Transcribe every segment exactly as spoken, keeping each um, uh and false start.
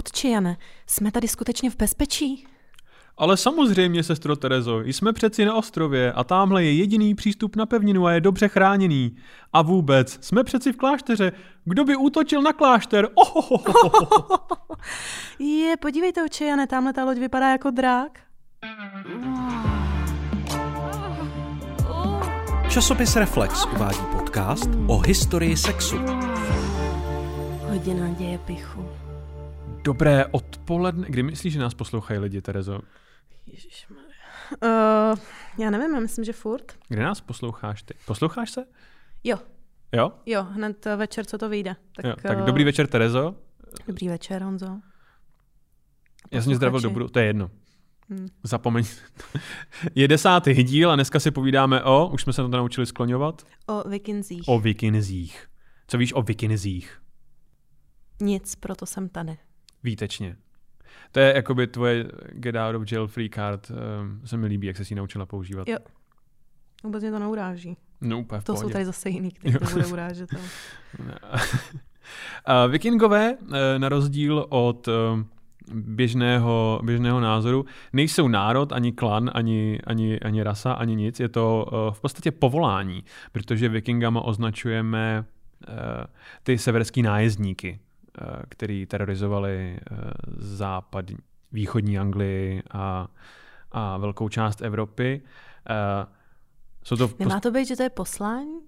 Otče Jane, jsme tady skutečně v bezpečí? Ale samozřejmě, sestro Terezo, jsme přeci na ostrově a támhle je jediný přístup na pevninu a je dobře chráněný. A vůbec, jsme přeci v klášteře. Kdo by útočil na klášter? Ohohohoho. Je, podívejte, oče Jane, támhle ta loď vypadá jako drák. Časopis Reflex uvádí podcast o historii sexu. Hodina dějepichu. Dobré odpoledne. Kdy myslíš, že nás poslouchají lidi, Terezo? Ježišmarja. Uh, já nevím, já myslím, že furt. Kdy nás posloucháš ty? Posloucháš se? Jo. Jo? Jo, hned večer, co to vyjde. Tak, jo, tak dobrý večer, Terezo. Dobrý večer, Honzo. Posluchači. Já jsem zdravil dobrou, to je jedno. Hmm. Zapomeň. Je desátý díl a dneska si povídáme o, už jsme se to naučili skloňovat. O vikinzích. O vikinzích. Co víš o vikinzích? Nic, proto jsem tady. Výtečně. To je jakoby tvoje get out of jail free card. Um, se mi líbí, jak se si ji naučila používat. Jo. Vůbec mě to neuráží. No úplně v pohodě. To jsou tady zase jiný, kteří to bude urážet. Ale... uh, Vikingové, uh, na rozdíl od uh, běžného, běžného názoru, nejsou národ, ani klan, ani, ani, ani rasa, ani nic. Je to uh, v podstatě povolání, protože vikingama označujeme uh, ty severský nájezdníky, který terorizovali západní, východní Anglii a, a velkou část Evropy. Jsou to pos... Nemá to být, že to je poslání?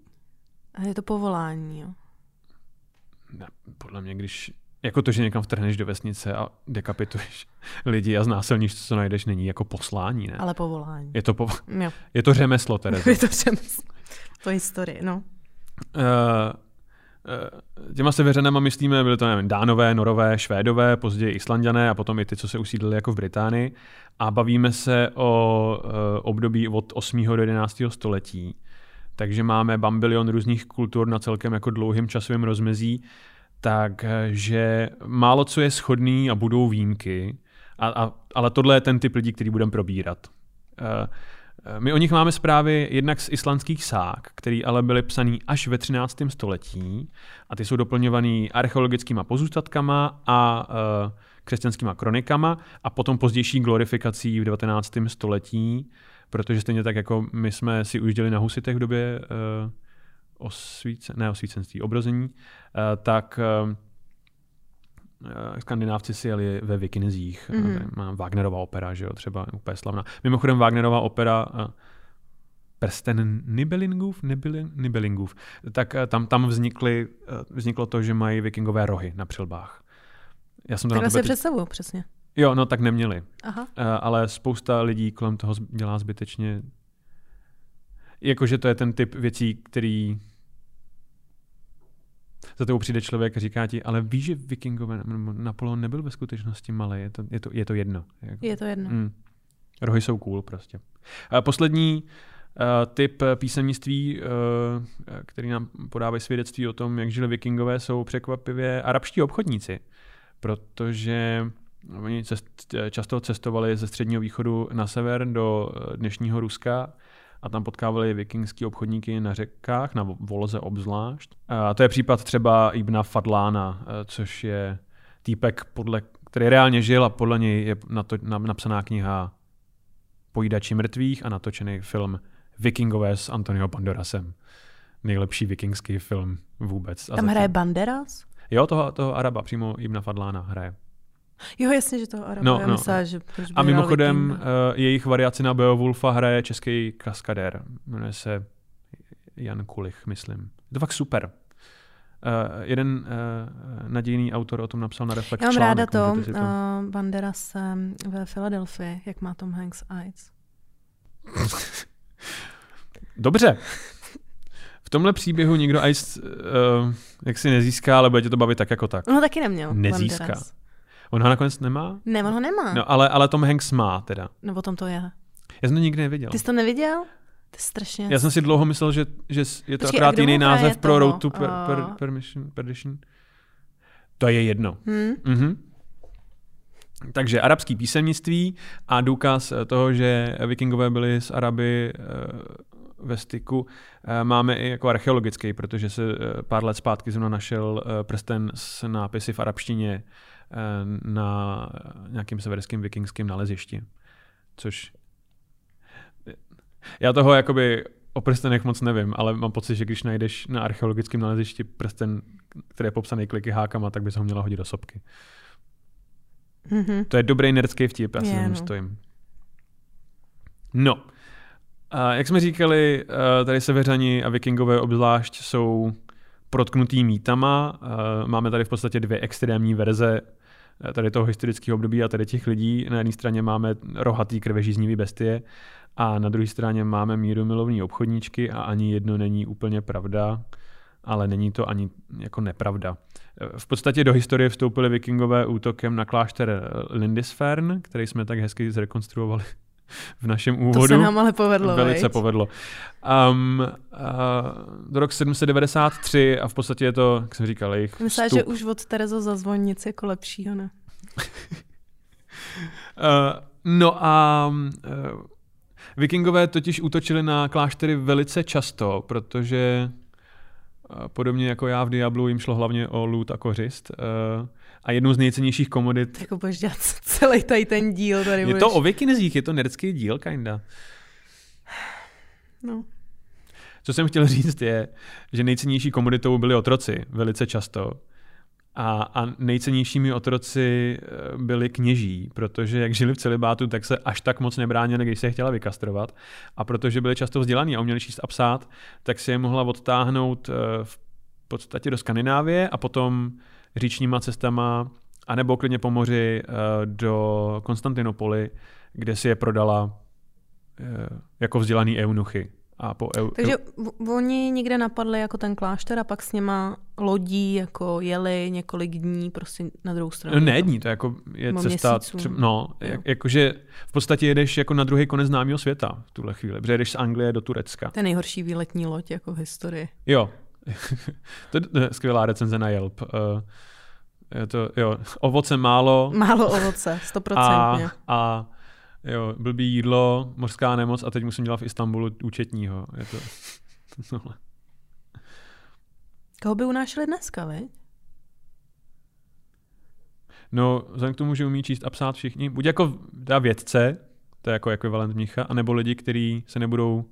A je to povolání, jo? Ne, podle mě, když... Jako to, že někam vtrhneš do vesnice a dekapituješ lidi a znásilníš, co najdeš, není jako poslání, ne? Ale povolání. Je to, po... je to řemeslo, Terezo. Je to řemeslo. To je historie, no. Uh... Těma seveřenama myslíme, byly to nevím, Dánové, Norové, Švédové, později Islanďané a potom i ty, co se usídlili jako v Británii. A bavíme se o období od osmého do jedenáctého století. Takže máme bambilion různých kultur na celkem jako dlouhým časovým rozmezí. Takže málo co je shodný a budou výjimky. A, a, ale tohle je ten typ lidí, který budeme probírat. My o nich máme zprávy jednak z islandských sák, které ale byly psaný až ve třináctém století a ty jsou doplňovaný archeologickýma pozůstatkama a e, křesťanskýma kronikama a potom pozdější glorifikací v devatenáctém století, protože stejně tak jako my jsme si ujížděli na husitech v době e, osvícen, ne osvícenství, obrození, e, tak e, skandinávci si jeli ve vikinzích. Mm-hmm. Má Wagnerova opera, že jo, třeba úplně slavná. Mimochodem Wagnerova opera Prsten Nibelungův, Nibelungův, tak tam, tam vznikly, vzniklo to, že mají vikingové rohy na přilbách. Já jsem to tak na tebe... představuju, přesně. Jo, no tak neměli. Aha. Ale spousta lidí kolem toho dělá zbytečně. Jakože to je ten typ věcí, který za tebou přijde člověk a říká ti, ale víš, že vikingové, Napoleon nebyl ve skutečnosti malý, je to, je to, je to jedno. Je to jedno. Mm. Rohy jsou cool prostě. A poslední Uh, typ písemnictví, uh, který nám podávají svědectví o tom, jak žili vikingové, jsou překvapivě arabští obchodníci, protože oni cest, často cestovali ze středního východu na sever do dnešního Ruska a tam potkávali vikingský obchodníky na řekách, na Volze obzvlášť. Uh, to je případ třeba Ibna Fadlána, uh, což je týpek, podle, který reálně žil a podle něj je na to, na, napsaná kniha Pojídači mrtvých a natočený film Vikingové s Antonio Banderasem. Nejlepší vikingský film vůbec. Tam hraje Banderas? Jo, toho, toho Araba, přímo Ibna Fadlána hraje. Jo, jasně, že toho Araba. No, Já no. Myslela, že a mimochodem uh, jejich variaci na Beowulfa hraje český kaskadér. Jmenuje se Jan Kulich, myslím. Je to fakt super. Uh, jeden uh, nadějný autor o tom napsal na Reflex. Já mám ráda to, to... Uh, Banderas ve Filadelfi, jak má Tom Hanks AIDS. Dobře. V tomhle příběhu nikdo AIDS uh, jaksi nezíská, ale bude tě to bavit tak jako tak. On ho taky neměl. Nezíská. Banderas. On ho nakonec nemá? Ne, on ho nemá. No, ale, ale Tom Hanks má teda. No o tom to je. Já jsem to nikdy neviděl. Ty jsi to neviděl? To je strašně. Já jsem si dlouho myslel, že, že je to akorát jiný název pro Road to per, per, permission, Perdition. To je jedno. Hmm? Mhm. Takže arabský písemnictví a důkaz toho, že vikingové byli s Araby ve styku, máme i jako archeologický, protože se pár let zpátky zrovna našel prsten s nápisy v arabštině na nějakým severským vikingským nalezišti. Což já toho jakoby o prstenech moc nevím, ale mám pocit, že když najdeš na archeologickém nalezišti prsten, který je popsaný kliky hákama, tak bys ho měla hodit do sopky. Mm-hmm. To je dobrý nerdský vtip, já si yeah, stojím. No. A jak jsme říkali, tady severani a vikingové obzvlášť jsou protknutý mýtama. Máme tady v podstatě dvě extrémní verze tady toho historického období a tady těch lidí. Na jedné straně máme rohatý krvežíznivý bestie a na druhé straně máme mírumilovní obchodníčky a ani jedno není úplně pravda, ale není to ani jako nepravda. V podstatě do historie vstoupili vikingové útokem na klášter Lindisfarne, který jsme tak hezky zrekonstruovali v našem úvodu. To se nám ale povedlo, Velice veď? povedlo. Um, uh, rok sedm set devadesát tři a v podstatě je to, jak jsem říkal, jejich vstup. Myslím, že už od Terezo Zazvoň nic jako lepšího, ne? uh, no a uh, vikingové totiž útočili na kláštery velice často, protože uh, podobně jako já v Diablu jim šlo hlavně o lůd a kořist. Uh, A jednou z nejcennějších komodit... Jako budeš dělat celý tady ten díl. Tady je budeš... to o vikinzích, je to nerdský díl, kinda. No. Co jsem chtěl říct je, že nejcennější komoditou byli otroci, velice často. A, a nejcennějšími otroci byli kněží, protože jak žili v celibátu, tak se až tak moc nebránili, když se je chtěla vykastrovat. A protože byli často vzdělaní a uměli číst a psát, tak si je mohla odtáhnout v podstatě do Skandinávie a potom... říčníma cestama, anebo klidně po moři do Konstantinopoli, kde si je prodala jako vzdělaný eunuchy. A po eu... Takže oni někde napadli jako ten klášter a pak s něma lodí jako jeli několik dní prostě na druhou stranu. No, ne dní, to jako je cesta, tři... no, jak, jakože v podstatě jedeš jako na druhý konec známého světa v tuhle chvíli, protože jedeš z Anglie do Turecka. To je nejhorší výletní loď jako v historii. Jo. To je skvělá recenze na Yelp. Uh, je to, jo, ovoce málo. Málo ovoce, sto procent. A, a jo, blbý jídlo, mořská nemoc a teď musím dělat v Istanbulu účetního. Je to, tohle. Koho by unášeli dneska, veď? No, vzhledem k tomu, že umí číst a psát všichni, buď jako teda vědce, to je jako ekvivalent mnicha, anebo lidi, kteří se nebudou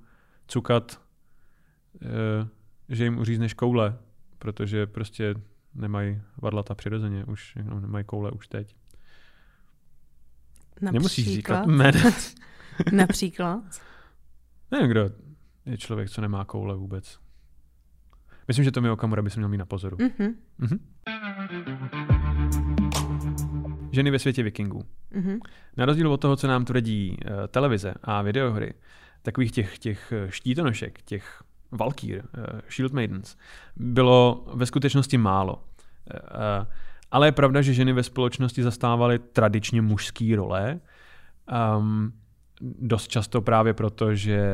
cukat uh, že jim uřízneš koule, protože prostě nemají varlata přirozeně, už no, nemají koule už teď. Například? Nemusíš říkat jména. Například? Nevím, kdo je člověk, co nemá koule vůbec. Myslím, že to mi Okamura by se měl mít na pozoru. Mm-hmm. Mm-hmm. Ženy ve světě vikingů. Mm-hmm. Na rozdíl od toho, co nám tvrdí uh, televize a videohry, takových těch, těch štítonošek, těch Valkyr, Shield Maidens, bylo ve skutečnosti málo. Ale je pravda, že ženy ve společnosti zastávaly tradičně mužské role. Um, dost často právě proto, že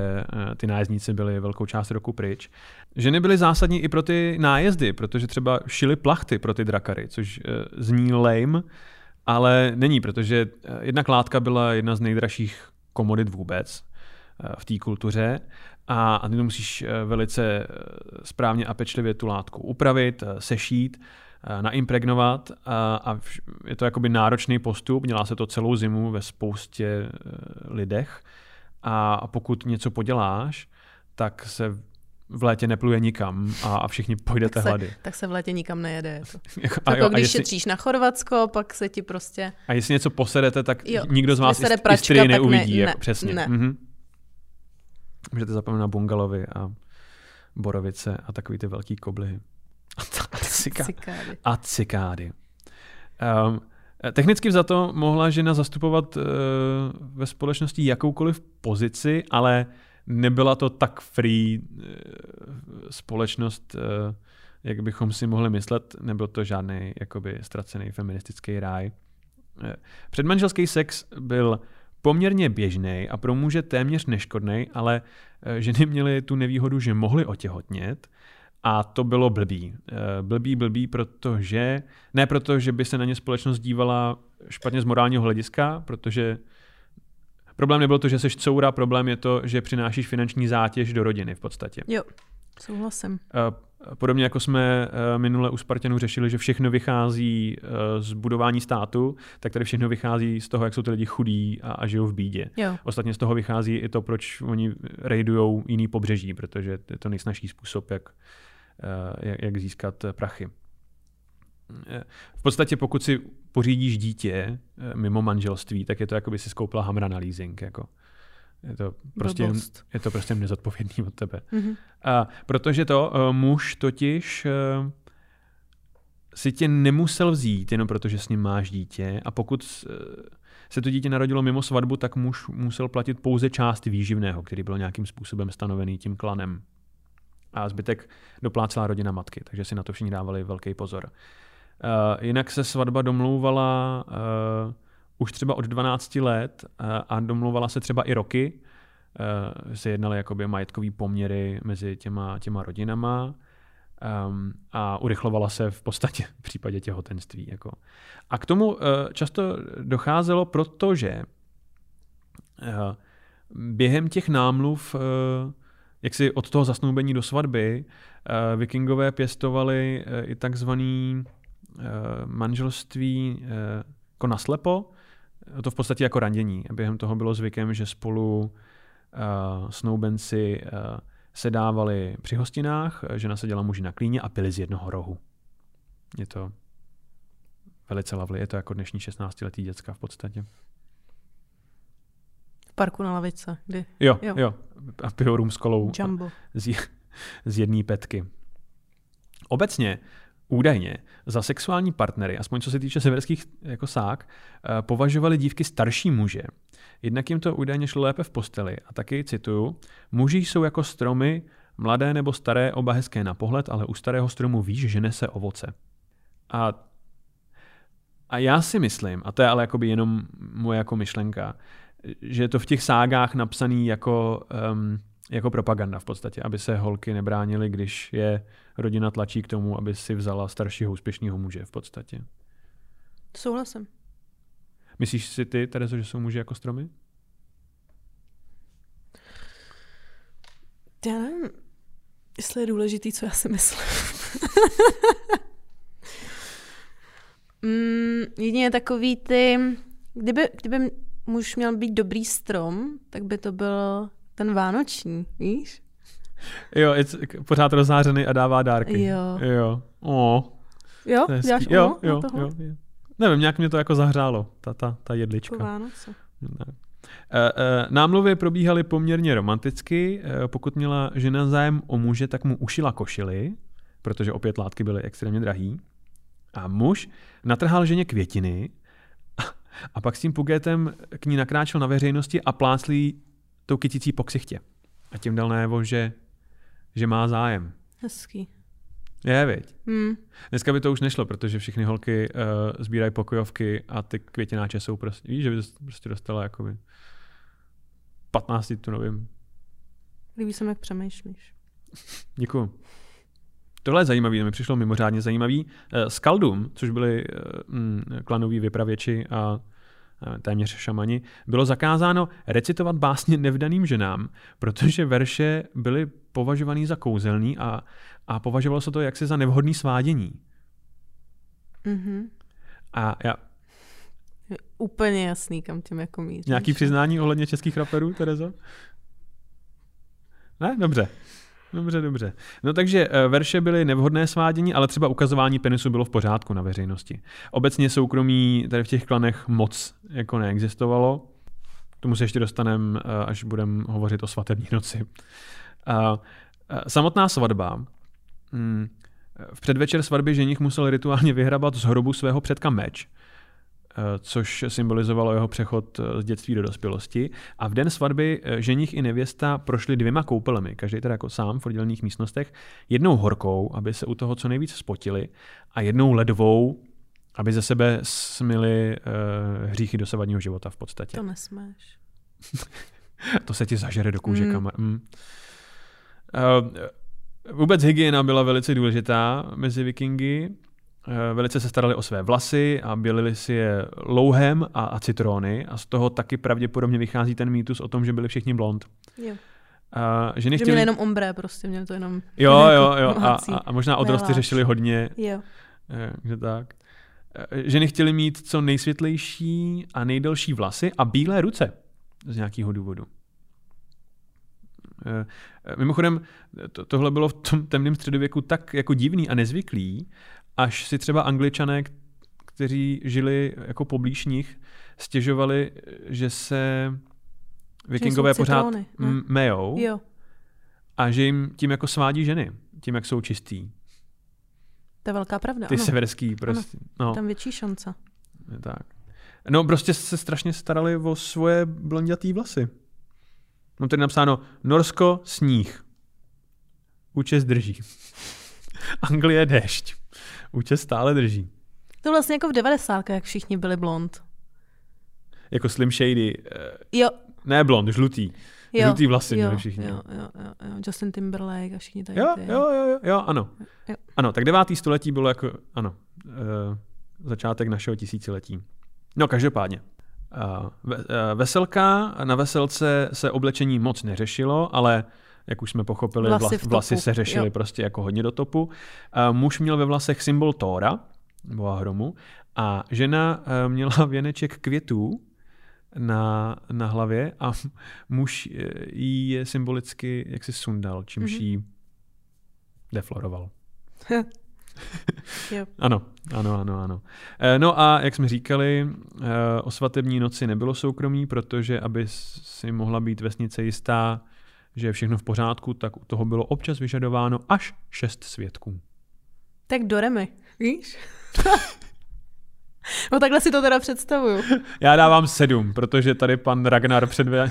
ty nájezdníci byly velkou část roku pryč. Ženy byly zásadní i pro ty nájezdy, protože třeba šily plachty pro ty drakary, což zní lame, ale není, protože jedna kládka byla jedna z nejdražších komodit vůbec v té kultuře. A ty to musíš velice správně a pečlivě tu látku upravit, sešít, naimpregnovat a je to jakoby náročný postup, dělá se to celou zimu ve spoustě lidech a pokud něco poděláš, tak se v létě nepluje nikam a všichni pojdete hlady. Tak se v létě nikam nejede. Jako, a jo, jako když jestli, šetříš na Chorvatsko, pak se ti prostě... A jestli něco posedete, tak jo, nikdo z vás Istrii neuvidí. Ne, jako, ne, přesně. Ne. Mhm. Můžete zapomenout na bungalovy a borovice a takový ty velký koblihy. A, cika, cikády. a cikády. Um, technicky vzato mohla žena zastupovat uh, ve společnosti jakoukoliv pozici, ale nebyla to tak free uh, společnost, uh, jak bychom si mohli myslet. Nebyl to žádný jakoby ztracený feministický ráj. Uh, předmanželský sex byl poměrně běžnej a pro muže téměř neškodnej, ale ženy měly tu nevýhodu, že mohly otěhotnět a to bylo blbý. Blbý, blbý, protože ne proto, že by se na ně společnost dívala špatně z morálního hlediska, protože problém nebylo to, že seš coura, problém je to, že přinášíš finanční zátěž do rodiny v podstatě. Jo, souhlasím. Podobně jako jsme minule u Spartanů řešili, že všechno vychází z budování státu, tak tady všechno vychází z toho, jak jsou ty lidi chudí a, a žijou v bídě. Jo. Ostatně z toho vychází i to, proč oni raidujou jiný pobřeží, protože je to nejsnažší způsob, jak, jak, jak získat prachy. V podstatě pokud si pořídíš dítě mimo manželství, tak je to jako by si skoupila hamra na leasing. Jako. Je to prostě, je to prostě nezodpovědný od tebe. Mm-hmm. A protože to muž totiž si tě nemusel vzít, jenom protože s ním máš dítě. A pokud se to dítě narodilo mimo svatbu, tak muž musel platit pouze část výživného, který byl nějakým způsobem stanovený tím klanem. A zbytek doplácela rodina matky, takže si na to všichni dávali velký pozor. Uh, jinak se svatba domlouvala uh, už třeba od dvanácti let uh, a domlouvala se třeba i roky. Uh, se jednaly jakoby majetkový poměry mezi těma, těma rodinama um, a urychlovala se v podstatě v případě těhotenství. Jako. A k tomu uh, často docházelo, protože uh, během těch námluv uh, jak si od toho zasnoubení do svatby uh, Vikingové pěstovali uh, i takzvaný uh, manželství uh, jako naslepo, to v podstatě jako randění. A během toho bylo zvykem, že spolu uh, snoubenci uh, sedávali při hostinách, žena seděla muži na klíně a pili z jednoho rohu. Je to velice lovely, je to jako dnešní šestnáctiletý děcka v podstatě. Parku na lavice, kdy? Jo, jo. jo. A pijou rum s kolou z, z jedné petky. Obecně, údajně, za sexuální partnery, aspoň co se týče severských jako sák, považovali dívky starší muže. Jednak jim to údajně šlo lépe v posteli. A taky, cituju, muži jsou jako stromy, mladé nebo staré, oba hezké na pohled, ale u starého stromu víš, že nese ovoce. A, a já si myslím, a to je ale jakoby jenom moje jako myšlenka, že je to v těch ságách napsaný jako, um, jako propaganda v podstatě, aby se holky nebránily, když je rodina tlačí k tomu, aby si vzala staršího úspěšného muže v podstatě. Souhlasím. Myslíš si ty, Terezo, že jsou muži jako stromy? Já nevím, jestli je důležitý, co já si myslím. mm, jedině takový ty... Kdyby... kdyby muž měl být dobrý strom, tak by to byl ten vánoční, víš? Jo, je pořád rozzářený a dává dárky. Jo. Jo, oh. jo děláš ono jo, jo, na jo, jo. Nevím, nějak mě to jako zahřálo, ta, ta, ta jedlička. Po Vánoce. Ne. Námluvy probíhaly poměrně romanticky. Pokud měla žena zájem o muže, tak mu ušila košili, protože opět látky byly extrémně drahý. A muž natrhal ženě květiny, a pak s tím pugetem k ní nakráčel na veřejnosti a plácl jí tou kyticí po ksichtě. A tím dal najevo, že, že má zájem. Hezký. Je, viď? Hmm. Dneska by to už nešlo, protože všechny holky uh, sbírají pokojovky a ty květináče jsou prostě, víš, že by prostě dostala jakoby patnáctitunovým. Líbí se, jak přemýšlíš. Děkuju. Tohle je zajímavý, mi přišlo mimořádně zajímavý. Skaldům, což byli klanoví vypravěči a téměř šamani, bylo zakázáno recitovat básně nevdaným ženám, protože verše byly považovaný za kouzelný a, a považovalo se to jaksi za nevhodný svádění. Mm-hmm. A já... Úplně jasný, kam tím jako míříš. Nějaký přiznání ohledně českých raperů, Terezo? Ne? Dobře. Dobře, dobře. No takže verše byly nevhodné svádění, ale třeba ukazování penisu bylo v pořádku na veřejnosti. Obecně soukromí tady v těch klanech moc jako neexistovalo. K tomu se ještě dostaneme, až budeme hovořit o svatební noci. Samotná svatba. V předvečer svatby ženich musel rituálně vyhrabat z hrobu svého předka meč, což symbolizovalo jeho přechod z dětství do dospělosti. A v den svatby ženich i nevěsta prošli dvěma koupelemi, každý teda jako sám v oddělených místnostech, jednou horkou, aby se u toho co nejvíc spotili, a jednou ledovou, aby ze sebe smyli uh, hříchy dosavadního života v podstatě. To nesmáš. To se ti zažere do kůže, mm. kamar. Mm. Uh, vůbec hygiena byla velice důležitá mezi Vikingy. Velice se starali o své vlasy a bělili si je louhem a, a citróny a z toho taky pravděpodobně vychází ten mýtus o tom, že byli všichni blond. Jo. A ženy že chtěli... měli jenom ombré, prostě měli to jenom... Jo, jo, jo. A, a možná odrosty řešili hodně. Jo. Takže tak. Ženy chtěly mít co nejsvětlejší a nejdelší vlasy a bílé ruce z nějakého důvodu. Mimochodem, to, tohle bylo v tom temném středověku tak jako divný a nezvyklý, až si třeba Angličané, kteří žili jako poblíž nich, stěžovali, že se Vikingové pořád m- mejou jo. a že jim tím jako svádí ženy, tím jak jsou čistí. To je velká pravda. Ty ano. severský prostě. No. Tam větší šance. Tak. No prostě se strašně starali o svoje blondětý vlasy. Mám tady napsáno Norsko sníh. Účes drží. Anglie déšť. Účes stále drží. To vlastně jako v devadesátkách, jak všichni byli blond. Jako Slim Shady. Jo. Ne blond, žlutý. Jo, žlutý vlasy měli všichni. Jo, jo, jo, jo. Justin Timberlake a všichni tady. Jo, ty, jo, jo, jo, jo, ano. Jo. Ano, tak devátý století bylo jako, ano, uh, začátek našeho tisíciletí. No, každopádně. Uh, veselka, na veselce se oblečení moc neřešilo, ale jak už jsme pochopili, vlasy, vlas, vlasy se řešily prostě jako hodně do topu. Uh, muž měl ve vlasech symbol Tóra, boha hromu, a žena uh, měla věneček květů na, na hlavě a muž jí je symbolicky jaksi sundal, čímž mm-hmm. jí defloroval. Ano, ano, ano, ano. No a jak jsme říkali, o svatební noci nebylo soukromí, protože aby si mohla být vesnice jistá, že je všechno v pořádku, tak u toho bylo občas vyžadováno až šest svědků. Tak do remy, víš? No takhle si to teda představuju. Já dávám sedm, protože tady pan Ragnar předvě...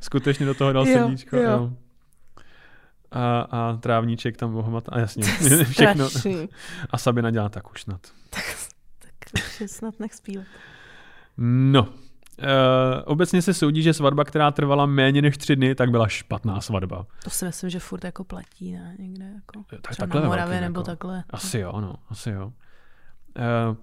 skutečně do toho dal jo, srdíčko. Jo. No. A, a trávníček tam bohomat. A jasně, všechno. A Sabina dělá tak už snad. Tak, tak už snad nech zpívat. No. E, obecně se soudí, že svatba, která trvala méně než tři dny, tak byla špatná svatba. To si myslím, že furt jako platí, ne? Někde jako. Tak, takhle na Moravě nebo jako. Takhle. Asi jo, no. Asi jo. Uh,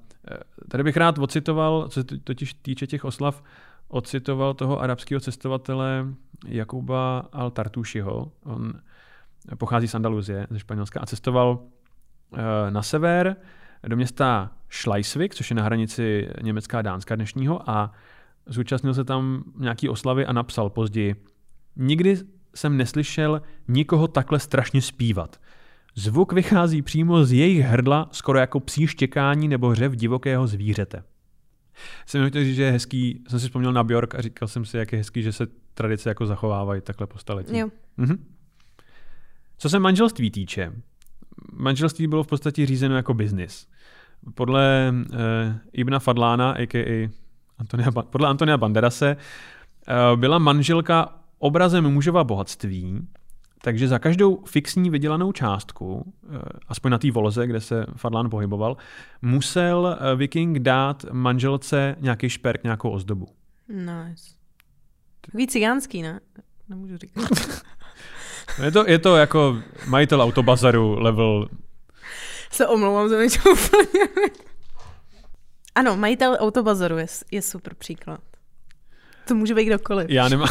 tady bych rád ocitoval, co se totiž týče těch oslav, ocitoval toho arabského cestovatele Jakuba al-Tartušiho. On pochází z Andaluzie, ze Španělska, a cestoval uh, na sever do města Schleswig, což je na hranici Německa a Dánska dnešního, a zúčastnil se tam nějaký oslavy a napsal později: nikdy jsem neslyšel nikoho takhle strašně zpívat. Zvuk vychází přímo z jejich hrdla, skoro jako psí štěkání nebo řev divokého zvířete. Jsem chtěl říct, že je hezký, jsem si vzpomněl na Björk a říkal jsem si, jak je hezký, že se tradice jako zachovávají takhle po staletí. Jo. Mhm. Co se manželství týče, manželství bylo v podstatě řízeno jako biznis. Podle uh, Ibna Fadlána, a ká a. Antonia, podle Antonia Banderase, uh, byla manželka obrazem mužova bohatství. Takže za každou fixní vydělanou částku, aspoň na té volze, kde se Fadlán pohyboval, musel Viking dát manželce nějaký šperk, nějakou ozdobu. Nice. Takový cigánský, ne? Nemůžu říkat. je, to, je to jako majitel autobazaru level... Se omlouvám za něčeho úplně. Ano, majitel autobazaru je, je super příklad. To může být kdokoliv. Já nemám...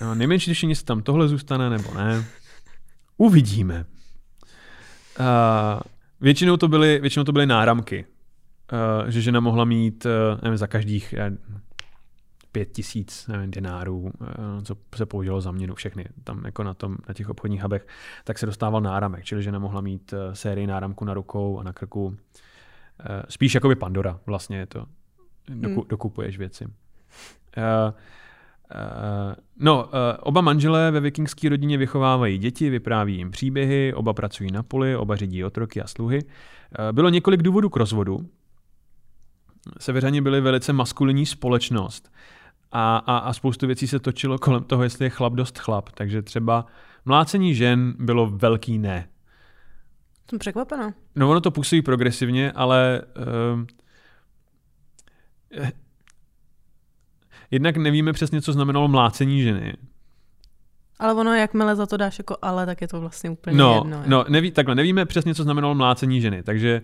No, nejmenší těšení, jestli tam tohle zůstane nebo ne. Uvidíme. Uh, většinou, to byly, většinou to byly náramky. Uh, že žena mohla mít uh, nevím, za každých uh, pět tisíc nevím, denárů, uh, co se použilo za měnu, všechny tam jako na, tom, na těch obchodních hubech, tak se dostával náramek. Čili žena mohla mít uh, sérii náramku na rukou a na krku. Uh, spíš jakoby Pandora vlastně je to. Doku, dokupuješ věci. Uh, Uh, no, uh, oba manželé ve vikingské rodině vychovávají děti, vypráví jim příběhy, oba pracují na poli, oba řídí otroky a sluhy. Uh, bylo několik důvodů k rozvodu. Severani byli velice maskulinní společnost a, a, a spoustu věcí se točilo kolem toho, jestli je chlap dost chlap. Takže třeba mlácení žen bylo velký ne. Jsem překvapená. No, ono to působí progresivně, ale... Uh, eh, Jednak nevíme přesně, co znamenalo mlácení ženy. Ale ono, jakmile za to dáš jako ale, tak je to vlastně úplně no, jedno. Je. No, neví, takhle, nevíme přesně, co znamenalo mlácení ženy. Takže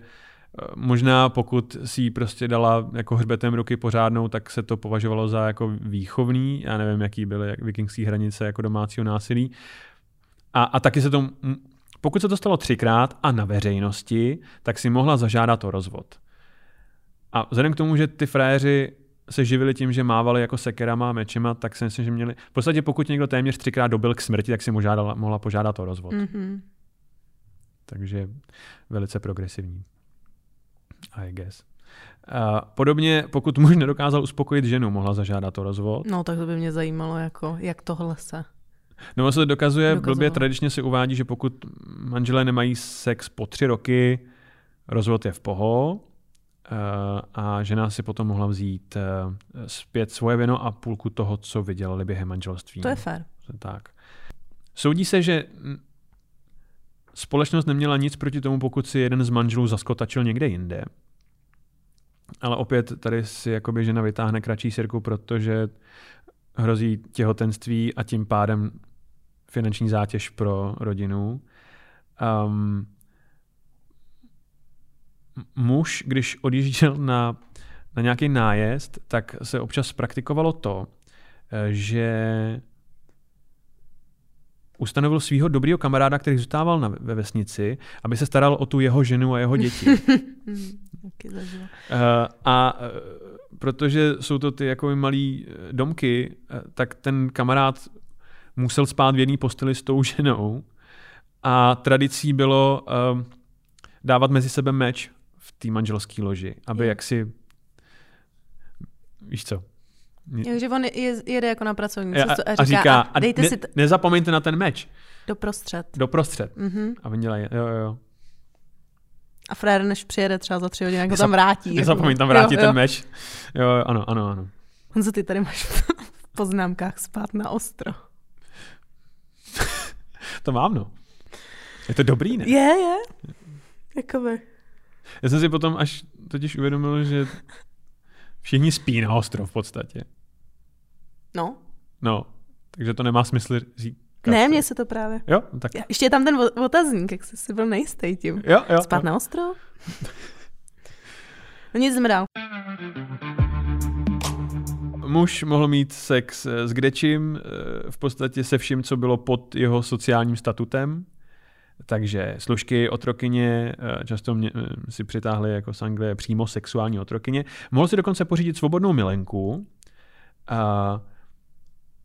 Možná pokud si ji prostě dala jako hřbetem ruky pořádnou, tak se to považovalo za jako výchovný. Já nevím, jaký byly vikingské hranice jako domácího násilí. A, a taky se to, pokud se to stalo třikrát a na veřejnosti, tak si mohla zažádat o rozvod. A vzhledem k tomu, že ty frajeři se živili tím, že mávali jako sekerama, mečema, tak si myslím, že měli... V podstatě pokud někdo téměř třikrát dobil k smrti, tak si možádala, mohla požádat o rozvod. Mm-hmm. Takže velice progresivní. I guess. Uh, podobně, pokud muž nedokázal uspokojit ženu, mohla zažádat o rozvod. No, tak to by mě zajímalo, jako, jak tohle se... No, se to dokazuje, blbě tradičně se uvádí, že pokud manželé nemají sex po tři roky, rozvod je v poho. A žena si potom mohla vzít zpět svoje věno a půlku toho, co vydělali během manželství. To je fér. Tak. Soudí se, že společnost neměla nic proti tomu, pokud si jeden z manželů zaskotačil někde jinde. Ale opět tady si jakoby žena vytáhne kratší sirku, protože hrozí těhotenství a tím pádem finanční zátěž pro rodinu. Um, Muž, když odjížděl na, na nějaký nájezd, tak se občas praktikovalo to, že ustanovil svého dobrýho kamaráda, který zůstával na, ve vesnici, aby se staral o tu jeho ženu a jeho děti. a, a protože jsou to ty jako malý domky, tak ten kamarád musel spát v jedné posteli s tou ženou a tradicí bylo uh, dávat mezi sebe meč v té manželské loži, aby je. jaksi, víš co. Takže on je, jede jako na pracovní cestu a, a říká, a říká a dejte ne, si t- nezapomeňte na ten meč. Doprostřed. Doprostřed. Mm-hmm. A vydělá, jo, jo, jo. A frér, než přijede třeba za tři hodiny, jako Nezap- tam vrátí. Nezapomeň jako. tam vrátit jo, jo. ten meč. Jo, jo, ano, ano, ano. Honzo, ty tady máš v poznámkách spát na ostro. To mám, no. Je to dobrý, ne? Je, je. Jakoby. Já jsem si potom až totiž uvědomil, že všichni spí na ostro v podstatě. No. No, takže to nemá smysl říkat. Ne, mně se to právě. Jo, tak. Ještě je tam ten otazník, jak jsi si byl nejistý tím. Jo, jo. Spát jo. na ostro? No nic, jdeme dál. Muž mohl mít sex s kdečím, v podstatě se vším, co bylo pod jeho sociálním statutem. Takže služky, otrokyně, často mě, si přitáhly jako z Anglie přímo sexuální otrokyně. Mohl si dokonce pořídit svobodnou milenku, a,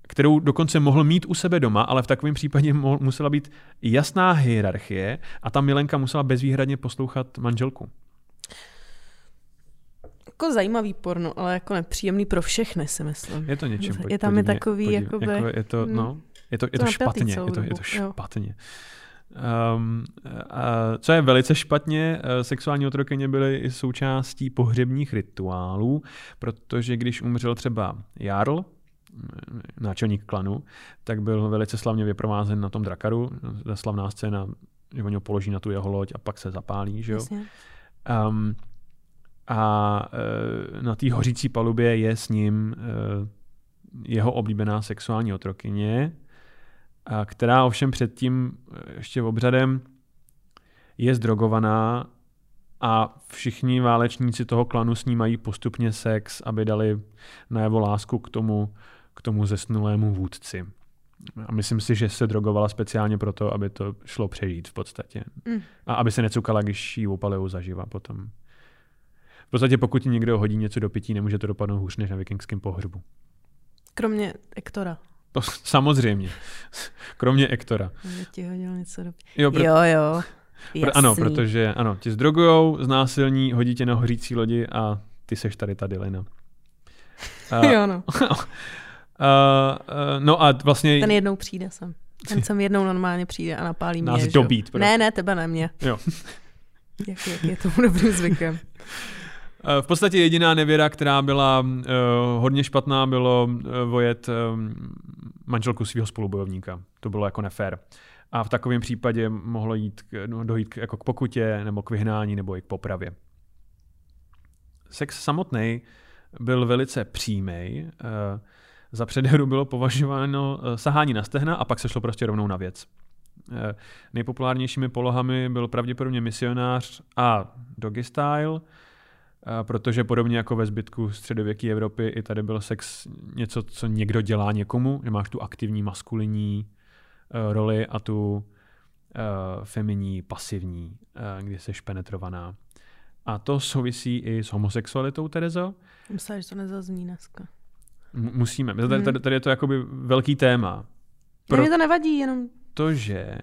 kterou dokonce mohl mít u sebe doma, ale v takovém případě mohl, musela být jasná hierarchie a ta milenka musela bezvýhradně poslouchat manželku. Jako zajímavý porno, ale jako nepříjemný pro všechny, si myslím. Je to něčím. Je tam je takový, jakoby... Jako je to, no, je to, je to, to špatně, je to, je to špatně. Jo. Um, a co je velice špatně, sexuální otrokyně byly i součástí pohřebních rituálů, protože když umřel třeba jarl, náčelník klanu, tak byl velice slavně vyprovázen na tom drakaru, ta slavná scéna, že oni ho položí na tu jeho loď a pak se zapálí, že jo? Um, a na té hořící palubě je s ním jeho oblíbená sexuální otrokyně, a která ovšem předtím ještě obřadem je zdrogovaná a všichni válečníci toho klanu s ní mají postupně sex, aby dali najevo lásku k tomu, k tomu zesnulému vůdci. A myslím si, že se drogovala speciálně proto, aby to šlo přežít v podstatě. Mm. A aby se necukala, když ji opalují zaživa potom. V podstatě pokud někdo hodí něco do pití, nemůže to dopadnout hůř než na vikingském pohřbu. Kromě Ektora. To samozřejmě. Kromě Ektora. Já ti hodil něco do... Jo, pro... jo, jo. Pro... Ano, protože ano, ti zdrogujou, znásilní, hodí tě na hořící lodi a ty seš tady ta Dylina. A... jo, no. a, no a vlastně... Ten jednou přijde sem. Ten sem jednou normálně přijde a napálí nás mě. Nás dobít. Pro... Ne, ne, tebe ne mě. Jo. jak, jak je tomu dobrým zvykem. V podstatě jediná nevěra, která byla uh, hodně špatná, bylo uh, vojet um, manželku svého spolubojovníka. To bylo jako nefér. A v takovém případě mohlo jít k, no, dojít k, jako k pokutě, nebo k vyhnání, nebo i k popravě. Sex samotný byl velice přímý. Uh, za předehru bylo považováno uh, sahání na stehna a pak se šlo prostě rovnou na věc. Nejpopulárnějšími polohami byl pravděpodobně misionář a doggy style, protože podobně jako ve zbytku středověké Evropy i tady byl sex něco, co někdo dělá někomu, že máš tu aktivní maskulinní roli a tu feminní pasivní, kdy jsi penetrovaná. A to souvisí i s homosexualitou, Terezo. Myslím, že to nezazní dneska. Musíme. Tady, tady, tady je to jakoby velký téma. Pro... Mně to nevadí, jenom... To, že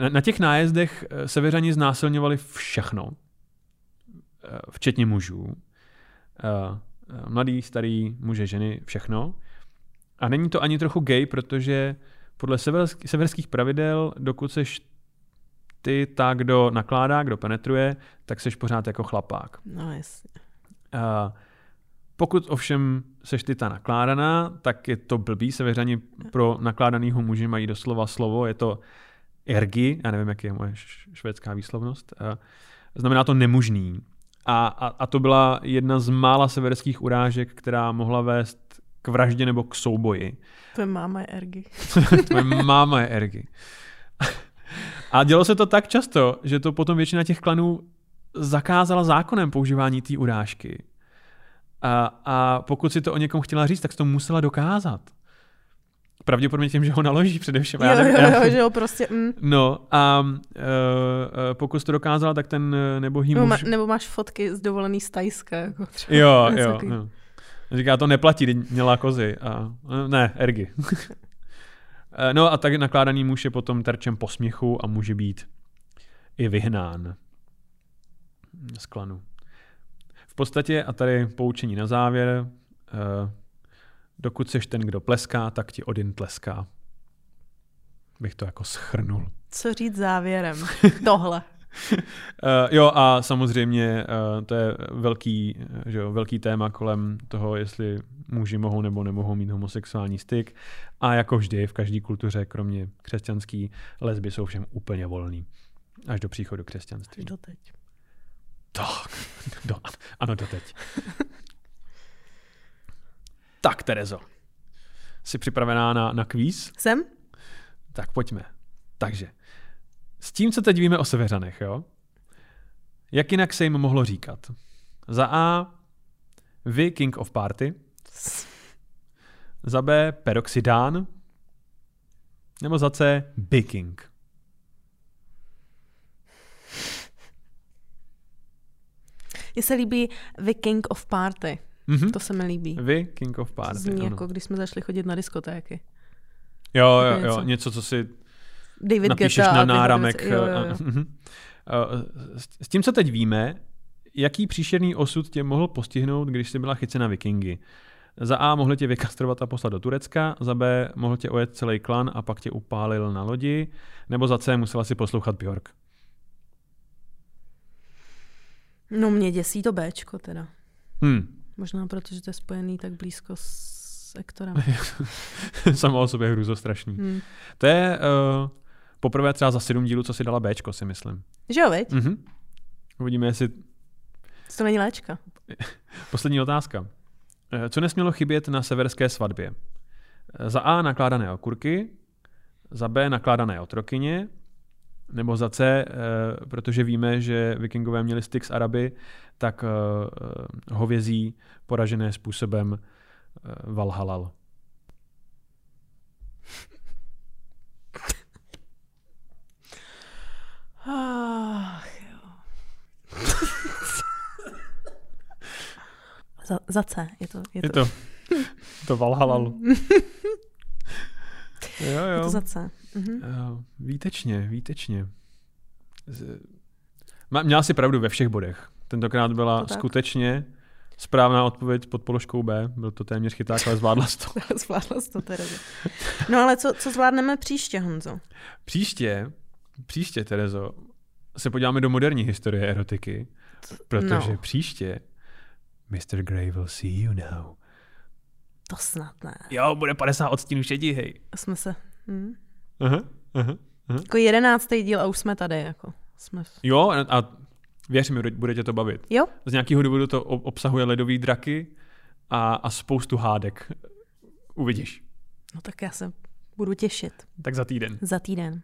na, na těch nájezdech severani znásilňovali všechno, včetně mužů. Mladý, starý, muže, ženy, všechno. A není to ani trochu gay, protože podle severských pravidel, dokud seš ty ta, kdo nakládá, kdo penetruje, tak seš pořád jako chlapák. No jasně. A pokud ovšem seš ty ta nakládaná, tak je to blbý. Seveřani pro nakládanýho muže mají doslova slovo, je to ergi, já nevím, jak je moje švédská výslovnost. A znamená to nemužný. A, a, a to byla jedna z mála severských urážek, která mohla vést k vraždě nebo k souboji. Tvoje máma je ergi. Tvoje máma je ergi. A dělo se to tak často, že to potom většina těch klanů zakázala zákonem používání té urážky. A, a pokud si to o někom chtěla říct, tak to musela dokázat. Pravděpodobně tím, že ho naloží především. Jo, jo, jo, jo, že ho prostě... Mm. No a e, e, pokud to dokázala, tak ten nebohý muž... Nebo, nebo máš fotky z dovolený z Tajska. Jako třeba, jo, jo. No. Říká, to neplatí, teď měla kozy. A, ne, ergy. No a tak nakládaný muž je potom terčem posměchu a může být i vyhnán z klanu. V podstatě, a tady poučení na závěr, eh, dokud seš ten, kdo pleská, tak ti Odin tleská. Bych to jako shrnul. Co říct závěrem? Tohle. eh, jo a samozřejmě eh, to je velký, že jo, velký téma kolem toho, jestli muži mohou nebo nemohou mít homosexuální styk. A jako vždy v každé kultuře, kromě křesťanský, lesby jsou všem úplně volný. Až do příchodu křesťanství. Až doteď. Tak, do, ano, doteď. Tak, Terezo, jsi připravená na, na kvíz? Jsem. Tak, pojďme. Takže, s tím, co teď víme o Severanech, jo? Jak jinak se jim mohlo říkat? Za A, vy King of Party. Za B, peroxidán. Nebo za C, biking. Mně se líbí Viking of Party. Mm-hmm. To se mi líbí. Viking of Party, zní ano. Jako když jsme zašli chodit na diskotéky. Jo, jo, něco. jo, něco, co si David napíšeš Geta na náramek. David... Jo, jo, jo. S tím, co teď víme, jaký příšerný osud tě mohl postihnout, když jsi byla chycena vikingy? Za A mohli tě vykastrovat a poslat do Turecka, za B mohl tě ojet celý klan a pak tě upálil na lodi, nebo za C musela si poslouchat Björk. No mě děsí to Bčko teda. Hmm. Možná protože to je spojený tak blízko s Ektorem. Samo o sobě je hrůzostrašný. Hmm. To je uh, poprvé třeba za sedm dílů, co si dala Bčko, si myslím. Že jo, viď? Mm-hmm. Uvidíme, jestli... To není léčka. Poslední otázka. Co nesmělo chybět na severské svatbě? Za A nakládané okurky, za B nakládané otrokyně, nebo za C, protože víme, že Vikingové měli styk s Araby, tak hovězí poražené způsobem Valhalal. Ach, jo. za, za C je to. Je, je to. To Valhalal. Jo, jo. Je to za C. Mhm. Výtečně, výtečně. Měla si pravdu ve všech bodech. Tentokrát byla skutečně správná odpověď pod položkou B. Byl to téměř chyták, ale zvládla jsi to. Zvládla jsi to, Terezo. No ale co, co zvládneme příště, Honzo? Příště, příště, Terezo, se podíváme do moderní historie erotiky, protože no. Příště mister Gray will see you now. To snad ne. Jo, bude padesát odstínů šedí, hej. Jsme se... Hm? Aha, aha, aha. Jako jedenáctý díl a už jsme tady. Jako. Jsme... Jo, a věř mi, bude tě to bavit. Jo? Z nějakého důvodu to obsahuje ledový draky a, a spoustu hádek. Uvidíš. No tak já se Budu těšit. Tak za týden. Za týden.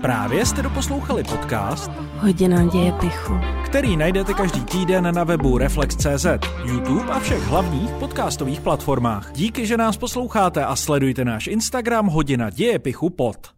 Právě jste doposlouchali podcast Hodina dějepichu, který najdete každý týden na webu Reflex tečka cé zet, YouTube a všech hlavních podcastových platformách. Díky, že nás posloucháte a sledujte náš Instagram Hodina dějepichu pod.